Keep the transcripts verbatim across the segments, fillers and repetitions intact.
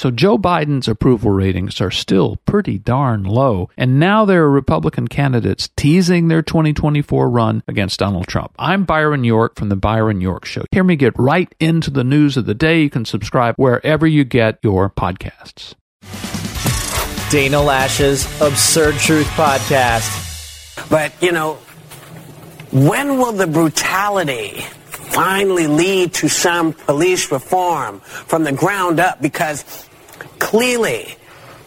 So Joe Biden's approval ratings are still pretty darn low, and now there are Republican candidates teasing their twenty twenty-four run against Donald Trump. I'm Byron York from The Byron York Show. Hear me get right into the news of the day. You can subscribe wherever you get your podcasts. Dana Lash's Absurd Truth Podcast. But, you know, when will the brutality finally lead to some police reform from the ground up? Because clearly,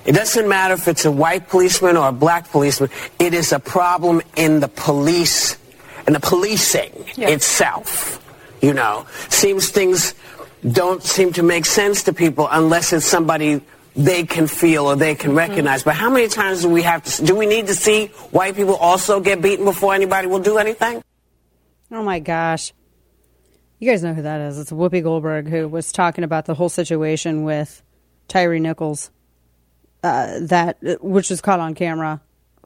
it doesn't matter if it's a white policeman or a black policeman, it is a problem in the police, in the policing yeah. itself, you know. Seems things don't seem to make sense to people unless it's somebody they can feel or they can recognize. Mm-hmm. But how many times do we have to, do we need to see white people also get beaten before anybody will do anything? Oh my gosh. You guys know who that is. It's Whoopi Goldberg, who was talking about the whole situation with Tyree Nichols, uh, that which was caught on camera.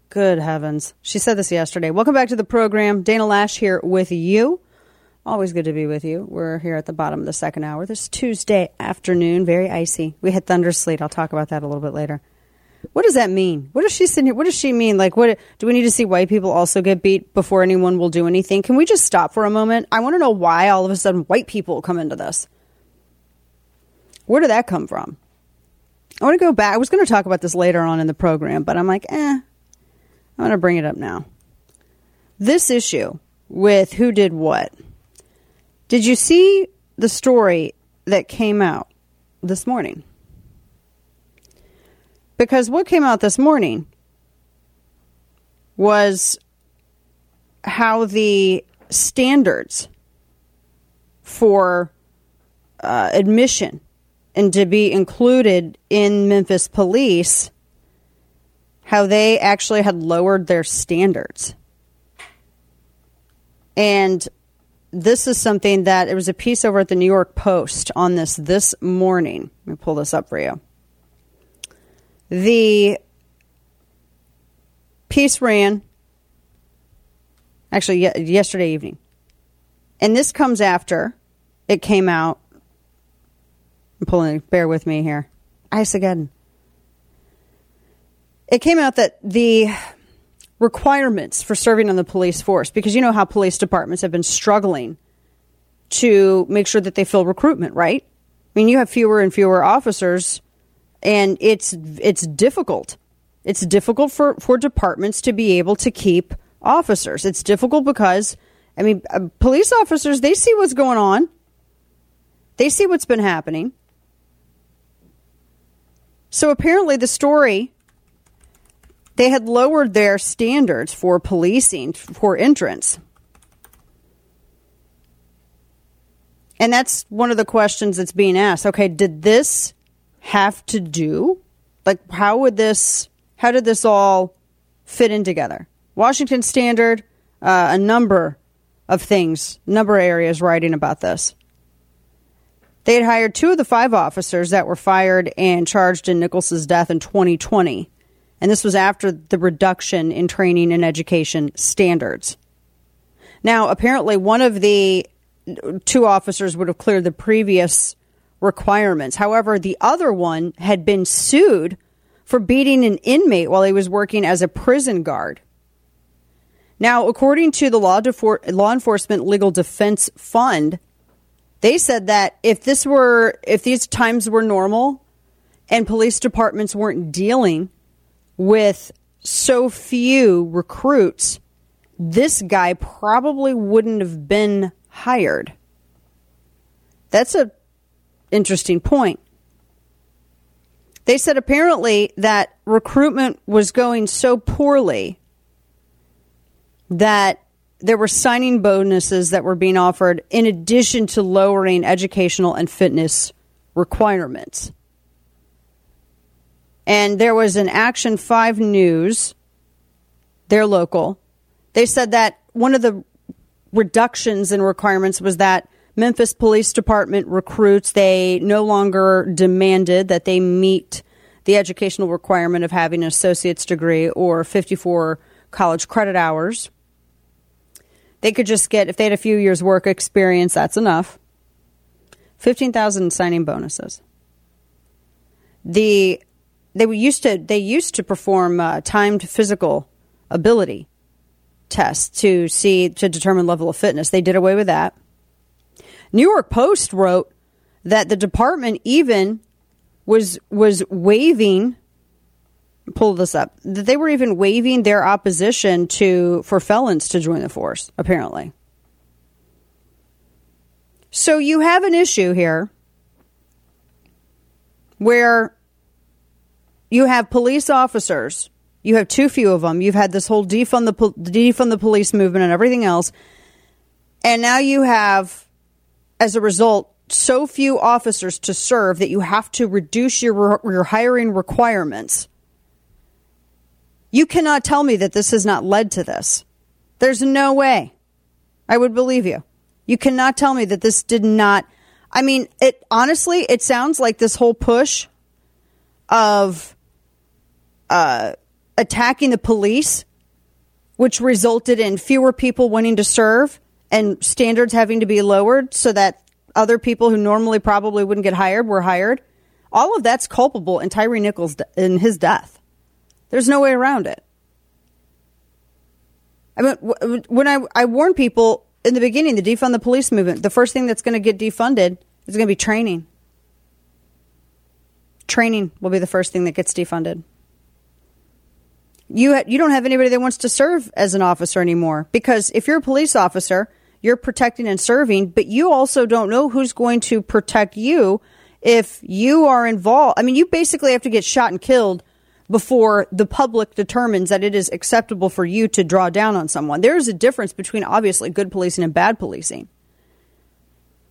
Good heavens. She said this yesterday. Welcome back to the program. Dana Lash here with you. Always good to be with you. We're here at the bottom of the second hour. This Tuesday afternoon, very icy. We had thunder sleet. I'll talk about that a little bit later. What does that mean? What does she sitting here? What does she mean? Like, what do we need to see white people also get beat before anyone will do anything? Can we just stop for a moment? I want to know why all of a sudden white people come into this. Where did that come from? I want to go back. I was going to talk about this later on in the program, but I'm like, eh, I'm going to bring it up now. This issue with who did what. Did you see the story that came out this morning? Because what came out this morning was how the standards for uh, admission and to be included in Memphis police, how they actually had lowered their standards. And this is something that, it was a piece over at the New York Post on this this morning. Let me pull this up for you. The piece ran actually y- yesterday evening. And this comes after it came out. I'm pulling, bear with me here. Ice again. It came out that the requirements for serving on the police force, because you know how police departments have been struggling to make sure that they fill recruitment, right? I mean, you have fewer and fewer officers. And it's it's difficult. It's difficult for, for departments to be able to keep officers. It's difficult because, I mean, uh, police officers, they see what's going on. They see what's been happening. So apparently the story, they had lowered their standards for policing, for entrance. And that's one of the questions that's being asked. Okay, did this have to do? Like, how would this, how did this all fit in together? Washington Standard, uh, a number of things, number of areas writing about this. They had hired two of the five officers that were fired and charged in Nichols' death in twenty twenty. And this was after the reduction in training and education standards. Now, apparently one of the two officers would have cleared the previous requirements. However, the other one had been sued for beating an inmate while he was working as a prison guard. Now, according to the Law, Defor- Law Enforcement Legal Defense Fund, they said that if this were, if these times were normal and police departments weren't dealing with so few recruits, this guy probably wouldn't have been hired. That's a interesting point. They said apparently that recruitment was going so poorly that there were signing bonuses that were being offered in addition to lowering educational and fitness requirements. And there was an Action five News, their local. They said that one of the reductions in requirements was that Memphis Police Department recruits, they no longer demanded that they meet the educational requirement of having an associate's degree or fifty-four college credit hours. They could just get, if they had a few years' work experience, that's enough. fifteen thousand signing bonuses. the they were used to they used to perform uh, timed physical ability tests to see to determine level of fitness. They did away with that. New York Post wrote that the department even was was waiving. Pull this up. That they were even waiving their opposition to for felons to join the force. Apparently, so you have an issue here where you have police officers. You have too few of them. You've had this whole defund the po- defund the police movement and everything else, and now you have, as a result, so few officers to serve that you have to reduce your your hiring requirements. You cannot tell me that this has not led to this. There's no way. I would believe you. You cannot tell me that this did not. I mean, it honestly, it sounds like this whole push of uh, attacking the police, which resulted in fewer people wanting to serve and standards having to be lowered so that other people who normally probably wouldn't get hired were hired. All of that's culpable in Tyree Nichols in his death. There's no way around it. I mean, when I, I warn people in the beginning, the defund the police movement, the first thing that's going to get defunded is going to be training. Training will be the first thing that gets defunded. You ha- you don't have anybody that wants to serve as an officer anymore, because if you're a police officer, you're protecting and serving, but you also don't know who's going to protect you if you are involved. I mean, you basically have to get shot and killed before the public determines that it is acceptable for you to draw down on someone. There is a difference between obviously good policing and bad policing.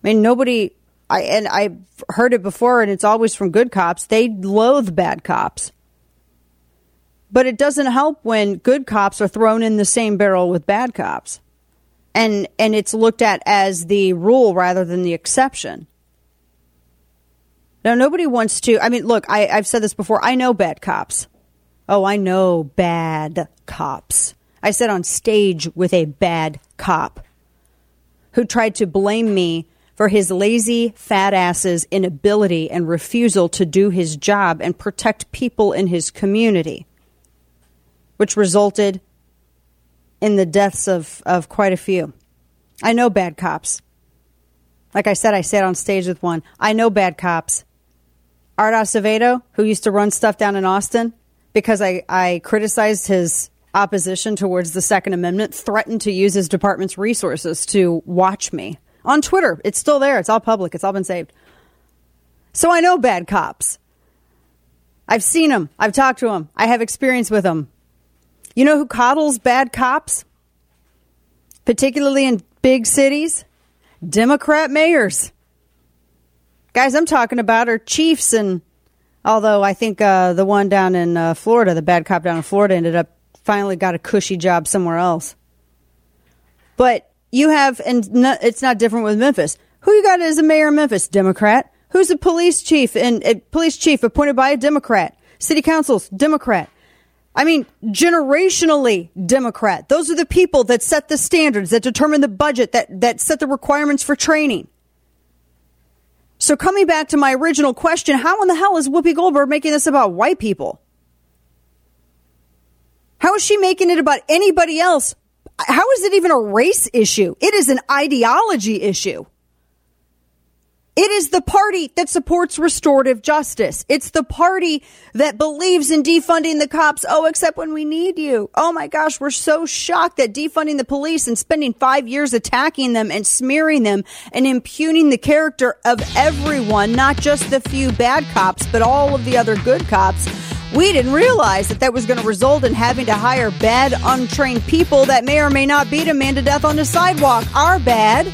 I mean, nobody, I and I've heard it before, and it's always from good cops. They loathe bad cops. But it doesn't help when good cops are thrown in the same barrel with bad cops. And and it's looked at as the rule rather than the exception. Now, nobody wants to. I mean, look, I, I've said this before. I know bad cops. Oh, I know bad cops. I sat on stage with a bad cop who tried to blame me for his lazy, fat ass's inability and refusal to do his job and protect people in his community, which resulted in the deaths of, of quite a few. I know bad cops. Like I said, I sat on stage with one. I know bad cops. Art Acevedo, who used to run stuff down in Austin, because I, I criticized his opposition towards the Second Amendment, threatened to use his department's resources to watch me. On Twitter, it's still there. It's all public. It's all been saved. So I know bad cops. I've seen them. I've talked to them. I have experience with them. You know who coddles bad cops? Particularly in big cities? Democrat mayors. Guys, I'm talking about are chiefs, and although I think uh, the one down in uh, Florida, the bad cop down in Florida, ended up finally got a cushy job somewhere else. But you have, and no, it's not different with Memphis. Who you got as a mayor of Memphis? Democrat. Who's a police chief and a police chief appointed by a Democrat? City councils, Democrat. I mean, generationally Democrat. Those are the people that set the standards, that determine the budget, that, that set the requirements for training. So coming back to my original question, how in the hell is Whoopi Goldberg making this about white people? How is she making it about anybody else? How is it even a race issue? It is an ideology issue. It is the party that supports restorative justice. It's the party that believes in defunding the cops. Oh, except when we need you. Oh, my gosh. We're so shocked that defunding the police and spending five years attacking them and smearing them and impugning the character of everyone, not just the few bad cops, but all of the other good cops. We didn't realize that that was going to result in having to hire bad, untrained people that may or may not beat a man to death on the sidewalk. Our bad.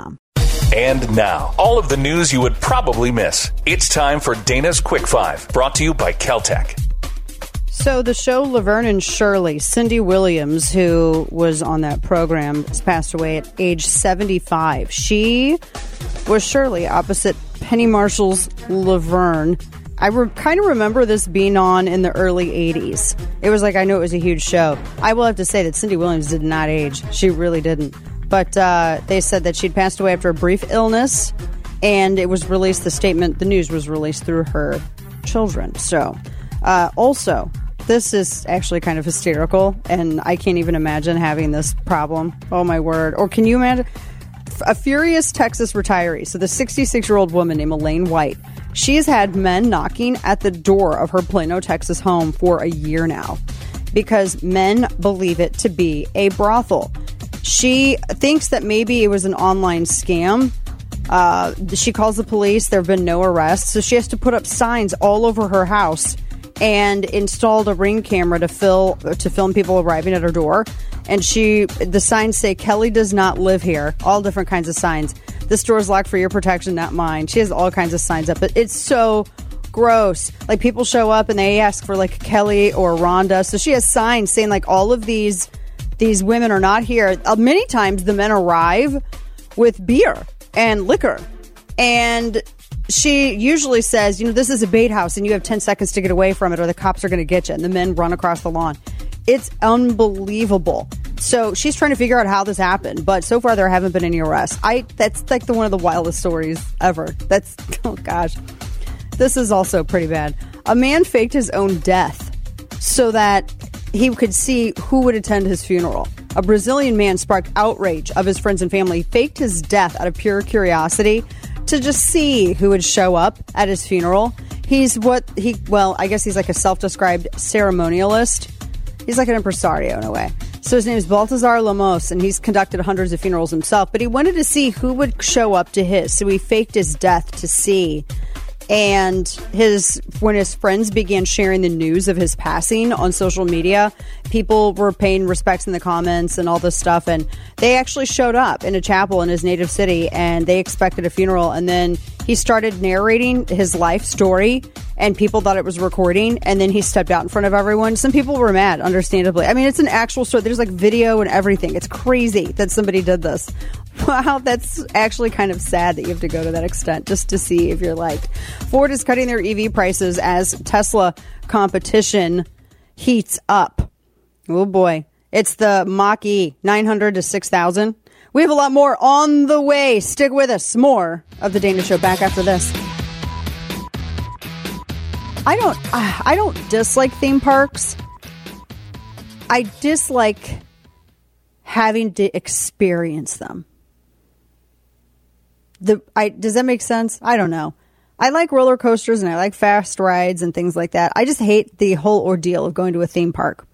And now, all of the news you would probably miss. It's time for Dana's Quick Five, brought to you by Kel-Tec. So the show Laverne and Shirley, Cindy Williams, who was on that program, has passed away at age seventy-five. She was Shirley opposite Penny Marshall's Laverne. I re- kind of remember this being on in the early eighties. It was like, I knew it was a huge show. I will have to say that Cindy Williams did not age. She really didn't. But uh, they said that she'd passed away after a brief illness, and it was released, the statement, the news was released through her children. So, uh, also, this is actually kind of hysterical, and I can't even imagine having this problem. Oh, my word. Or can you imagine? A furious Texas retiree, so the sixty-six-year-old woman named Elaine White, she has had men knocking at the door of her Plano, Texas home for a year now because men believe it to be a brothel. She thinks that maybe it was an online scam. Uh, she calls the police. There have been no arrests. So she has to put up signs all over her house and installed a ring camera to fill to film people arriving at her door. And she, the signs say, "Kelly does not live here." All different kinds of signs. "This door is locked for your protection, not mine." She has all kinds of signs up. But it's so gross. Like, people show up and they ask for, like, Kelly or Rhonda. So she has signs saying, like, all of these... These women are not here. Uh, many times the men arrive with beer and liquor. And she usually says, you know, "This is a bait house and you have ten seconds to get away from it or the cops are going to get you." And the men run across the lawn. It's unbelievable. So she's trying to figure out how this happened. But so far there haven't been any arrests. I That's like the one of the wildest stories ever. That's, oh gosh. This is also pretty bad. A man faked his own death so that he could see who would attend his funeral. A Brazilian man sparked outrage of his friends and family. He faked his death out of pure curiosity to just see who would show up at his funeral. He's what he, well, I guess he's like a self-described ceremonialist. He's like an impresario in a way. So his name is Baltasar Lamos, and he's conducted hundreds of funerals himself. But he wanted to see who would show up to his. So he faked his death to see. And his when his friends began sharing the news of his passing on social media, people were paying respects in the comments and all this stuff. And they actually showed up in a chapel in his native city, and they expected a funeral. And then he started narrating his life story, and people thought it was recording. And then he stepped out in front of everyone. Some people were mad, understandably. I mean, it's an actual story. There's like video and everything. It's crazy that somebody did this. Wow, that's actually kind of sad that you have to go to that extent just to see if you're liked. Ford is cutting their E V prices as Tesla competition heats up. Oh boy. It's the Mach-E, nine hundred to six thousand. We have a lot more on the way. Stick with us. More of The Dana Show back after this. I don't, I don't dislike theme parks. I dislike having to experience them. The, I, does that make sense? I don't know. I like roller coasters and I like fast rides and things like that. I just hate the whole ordeal of going to a theme park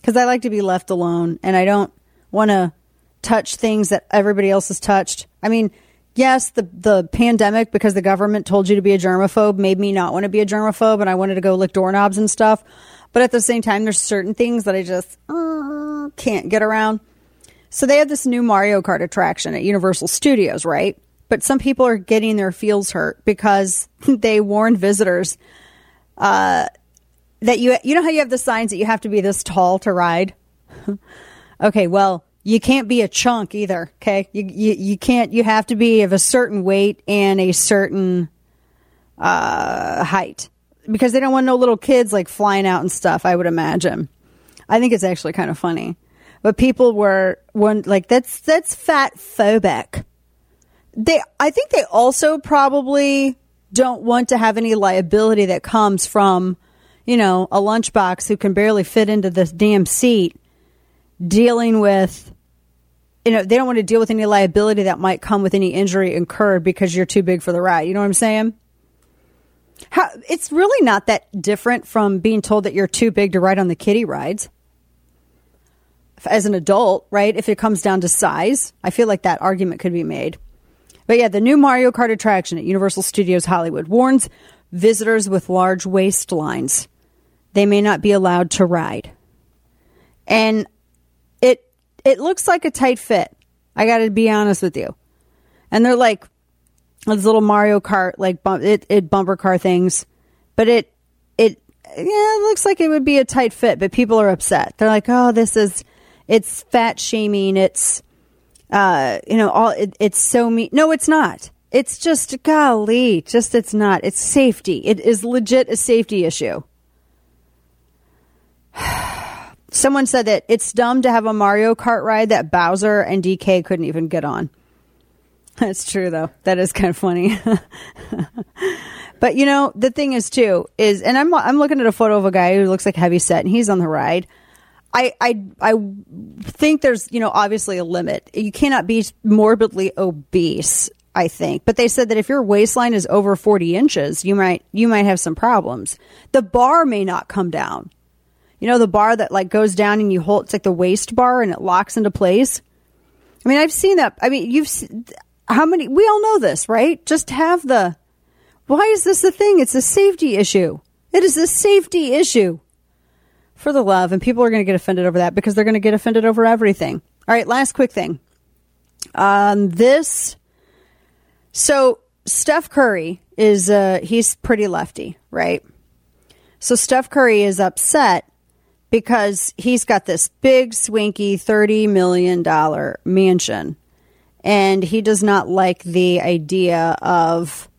because I like to be left alone and I don't want to touch things that everybody else has touched. I mean, yes, the, the pandemic, because the government told you to be a germaphobe, made me not want to be a germaphobe and I wanted to go lick doorknobs and stuff. But at the same time, there's certain things that I just uh, can't get around. So they have this new Mario Kart attraction at Universal Studios, right? But some people are getting their feels hurt because they warned visitors uh, that you you know how you have the signs that you have to be this tall to ride? Okay, well, you can't be a chunk either, okay? You, you, you can't, you have to be of a certain weight and a certain uh, height because they don't want no little kids like flying out and stuff, I would imagine. I think it's actually kind of funny. But people were, one, like, that's that's fat phobic. They, I think they also probably don't want to have any liability that comes from, you know, a lunchbox who can barely fit into this damn seat dealing with you know, they don't want to deal with any liability that might come with any injury incurred because you're too big for the ride. You know what I'm saying? How, it's really not that different from being told that you're too big to ride on the kiddie rides as an adult, right? If it comes down to size, I feel like that argument could be made. But yeah, the new Mario Kart attraction at Universal Studios Hollywood warns visitors with large waistlines they may not be allowed to ride. And it it looks like a tight fit. I got to be honest with you. And they're like those little Mario Kart, like bump, it, it bumper car things, but it it yeah, it looks like it would be a tight fit. But people are upset. They're like, oh, this is it's fat shaming. It's uh, you know, all it, it's so mean. No, it's not. It's just golly, just it's not. It's safety. It is legit a safety issue. Someone said that it's dumb to have a Mario Kart ride that Bowser and D K couldn't even get on. That's true, though. That is kind of funny. But, you know, the thing is, too, is and I'm I'm looking at a photo of a guy who looks like heavyset and he's on the ride. I, I, I think there's, you know, obviously a limit. You cannot be morbidly obese, I think. But they said that if your waistline is over forty inches, you might you might have some problems. The bar may not come down. You know, the bar that like goes down and you hold, it's like the waist bar and it locks into place. I mean, I've seen that. I mean, you've how many, we all know this, right? Just have the, why is this the thing? It's a safety issue. It is a safety issue for the love. And people are going to get offended over that because they're going to get offended over everything. All right. Last quick thing. Um, this. So Steph Curry is, uh, he's pretty lefty, right? So Steph Curry is upset because he's got this big, swanky thirty million dollars mansion. And he does not like the idea of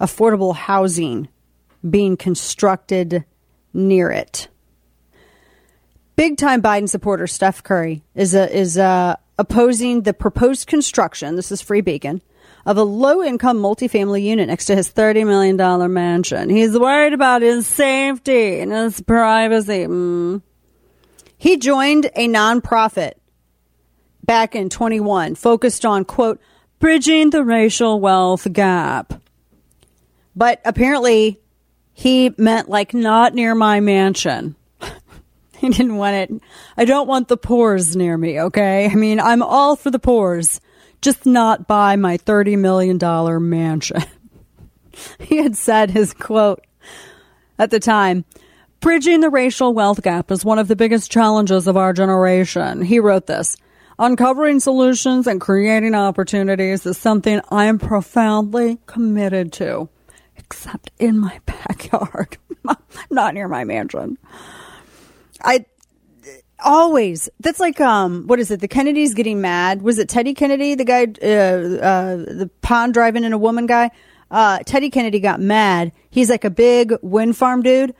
affordable housing being constructed near it. Big-time Biden supporter Steph Curry is uh, is uh, opposing the proposed construction, this is Free Beacon, of a low-income multifamily unit next to his thirty million dollars mansion. He's worried about his safety and his privacy. Mm. He joined a nonprofit back in twenty-one focused on, quote, bridging the racial wealth gap. But apparently he meant like not near my mansion. He didn't want it. I don't want the poors near me, okay? I mean, I'm all for the poors. Just not buy my thirty million dollars mansion. He had said his quote at the time, bridging the racial wealth gap is one of the biggest challenges of our generation. He wrote this, uncovering solutions and creating opportunities is something I am profoundly committed to, except in my backyard, not near my mansion. I... Always. That's like, um, what is it? The Kennedys getting mad. Was it Teddy Kennedy, the guy, uh, uh, the pond driving in a woman guy? Uh, Teddy Kennedy got mad. He's like a big wind farm dude.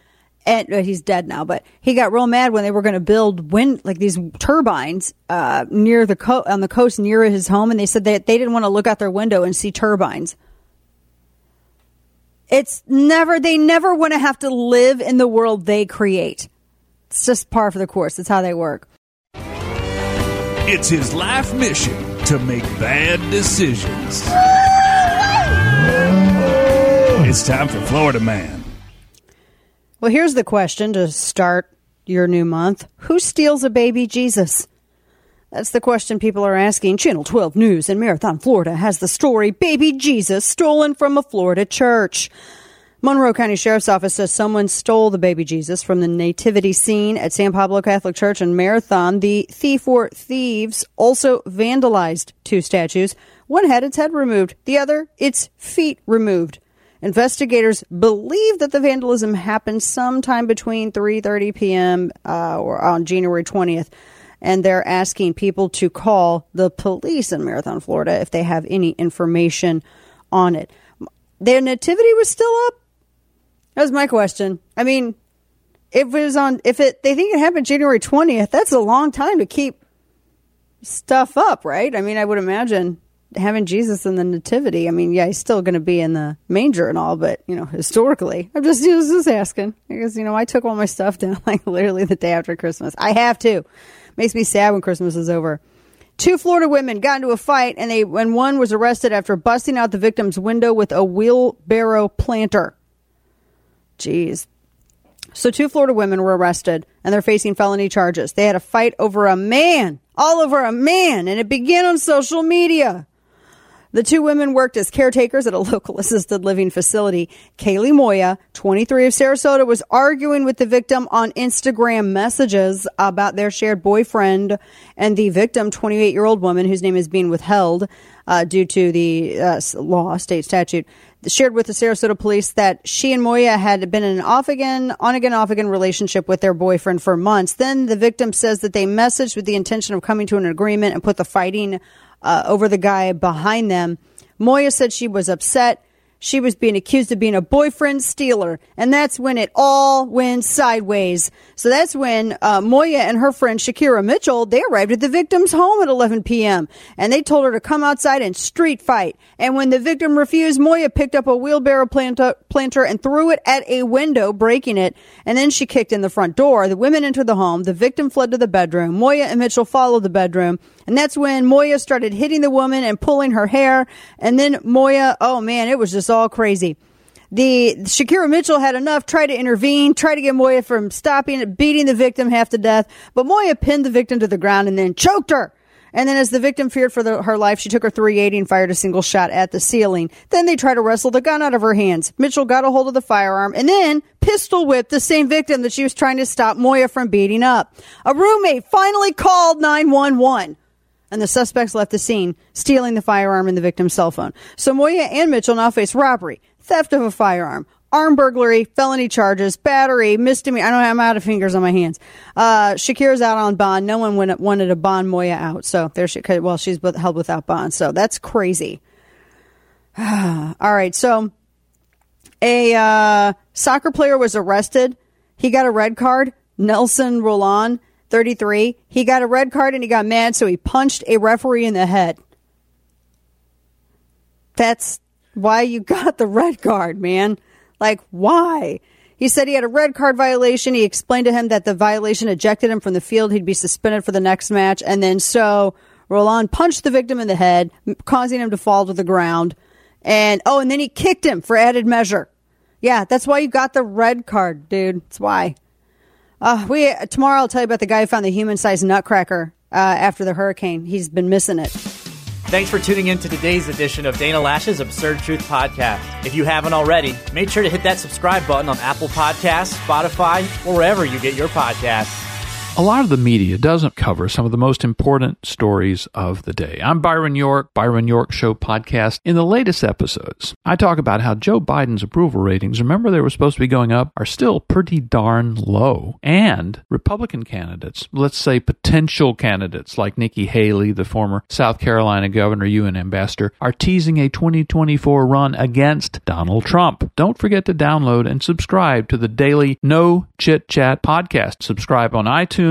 And uh, he's dead now, but he got real mad when they were going to build wind, like these turbines, uh, near the coast, on the coast near his home. And they said that they didn't want to look out their window and see turbines. It's never, they never want to have to live in the world they create. It's just par for the course. It's how they work. It's his life mission to make bad decisions. It's time for Florida Man. Well, here's the question to start your new month. Who steals a baby Jesus? That's the question people are asking. Channel twelve News in Marathon, Florida has the story, Baby Jesus Stolen from a Florida Church. Monroe County Sheriff's Office says someone stole the baby Jesus from the nativity scene at San Pablo Catholic Church in Marathon. The thief or thieves also vandalized two statues. One had its head removed, the other its feet removed. Investigators believe that the vandalism happened sometime between three thirty p.m. Uh, or on January twentieth, and they're asking people to call the police in Marathon, Florida, if they have any information on it. Their nativity was still up? That was my question. I mean, if it was on, if it, they think it happened January twentieth, that's a long time to keep stuff up, right? I mean, I would imagine having Jesus in the nativity. I mean, yeah, he's still going to be in the manger and all, but, you know, historically, I'm just, just asking because, you know, I took all my stuff down like literally the day after Christmas. I have to. Makes me sad when Christmas is over. Two Florida women got into a fight, and they and one was arrested after busting out the victim's window with a wheelbarrow planter. Jeez. So two Florida women were arrested, and they're facing felony charges. They had a fight over a man, all over a man, and it began on social media. The two women worked as caretakers at a local assisted living facility. Kaylee Moya, twenty-three, of Sarasota, was arguing with the victim on Instagram messages about their shared boyfriend, and the victim, twenty-eight-year-old woman, whose name is being withheld uh, due to the uh, law, state statute, shared with the Sarasota police that she and Moya had been in an off-again, on-again, off-again relationship with their boyfriend for months. Then the victim says that they messaged with the intention of coming to an agreement and put the fighting Uh, over the guy behind them. Moya said she was upset. She was being accused of being a boyfriend stealer. And that's when it all went sideways. So that's when uh, Moya and her friend Shakira Mitchell, they arrived at the victim's home at eleven p.m. And they told her to come outside and street fight. And when the victim refused, Moya picked up a wheelbarrow planter, planter and threw it at a window, breaking it. And then she kicked in the front door. The women entered the home. The victim fled to the bedroom. Moya and Mitchell followed the bedroom. And that's when Moya started hitting the woman and pulling her hair. And then Moya, oh man, it was just all crazy. The Shakira Mitchell had enough, tried to intervene, tried to get Moya from stopping it, beating the victim half to death. But Moya pinned the victim to the ground and then choked her. And then as the victim feared for the, her life, she took her three eighty and fired a single shot at the ceiling. Then they tried to wrestle the gun out of her hands. Mitchell got a hold of the firearm and then pistol whipped the same victim that she was trying to stop Moya from beating up. A roommate finally called nine one one. And the suspects left the scene, stealing the firearm and the victim's cell phone. So Moya and Mitchell now face robbery, theft of a firearm, armed burglary, felony charges, battery, misdemeanor. I don't I'm out of fingers on my hands. Uh, Shakira's out on bond. No one went, wanted to bond Moya out. So there she could. Well, she's held without bond. So that's crazy. All right. So a uh, soccer player was arrested. He got a red card. Nelson Roland, thirty-three. He got a red card and he got mad, so he punched a referee in the head. That's why you got the red card, man. Like, why? He said he had a red card violation. He explained to him that the violation ejected him from the field. He'd be suspended for the next match. And then so Roland punched the victim in the head, causing him to fall to the ground. And, oh, and then he kicked him for added measure. Yeah, that's why you got the red card, dude. That's why. Uh, we tomorrow I'll tell you about the guy who found the human-sized nutcracker uh, after the hurricane. He's been missing it. Thanks for tuning in to today's edition of Dana Lash's Absurd Truth Podcast. If you haven't already, make sure to hit that subscribe button on Apple Podcasts, Spotify, or wherever you get your podcasts. A lot of the media doesn't cover some of the most important stories of the day. I'm Byron York, Byron York Show podcast. In the latest episodes, I talk about how Joe Biden's approval ratings, remember they were supposed to be going up, are still pretty darn low. And Republican candidates, let's say potential candidates like Nikki Haley, the former South Carolina governor, U N ambassador, are teasing a twenty twenty-four run against Donald Trump. Don't forget to download and subscribe to the daily No Chit Chat podcast. Subscribe on iTunes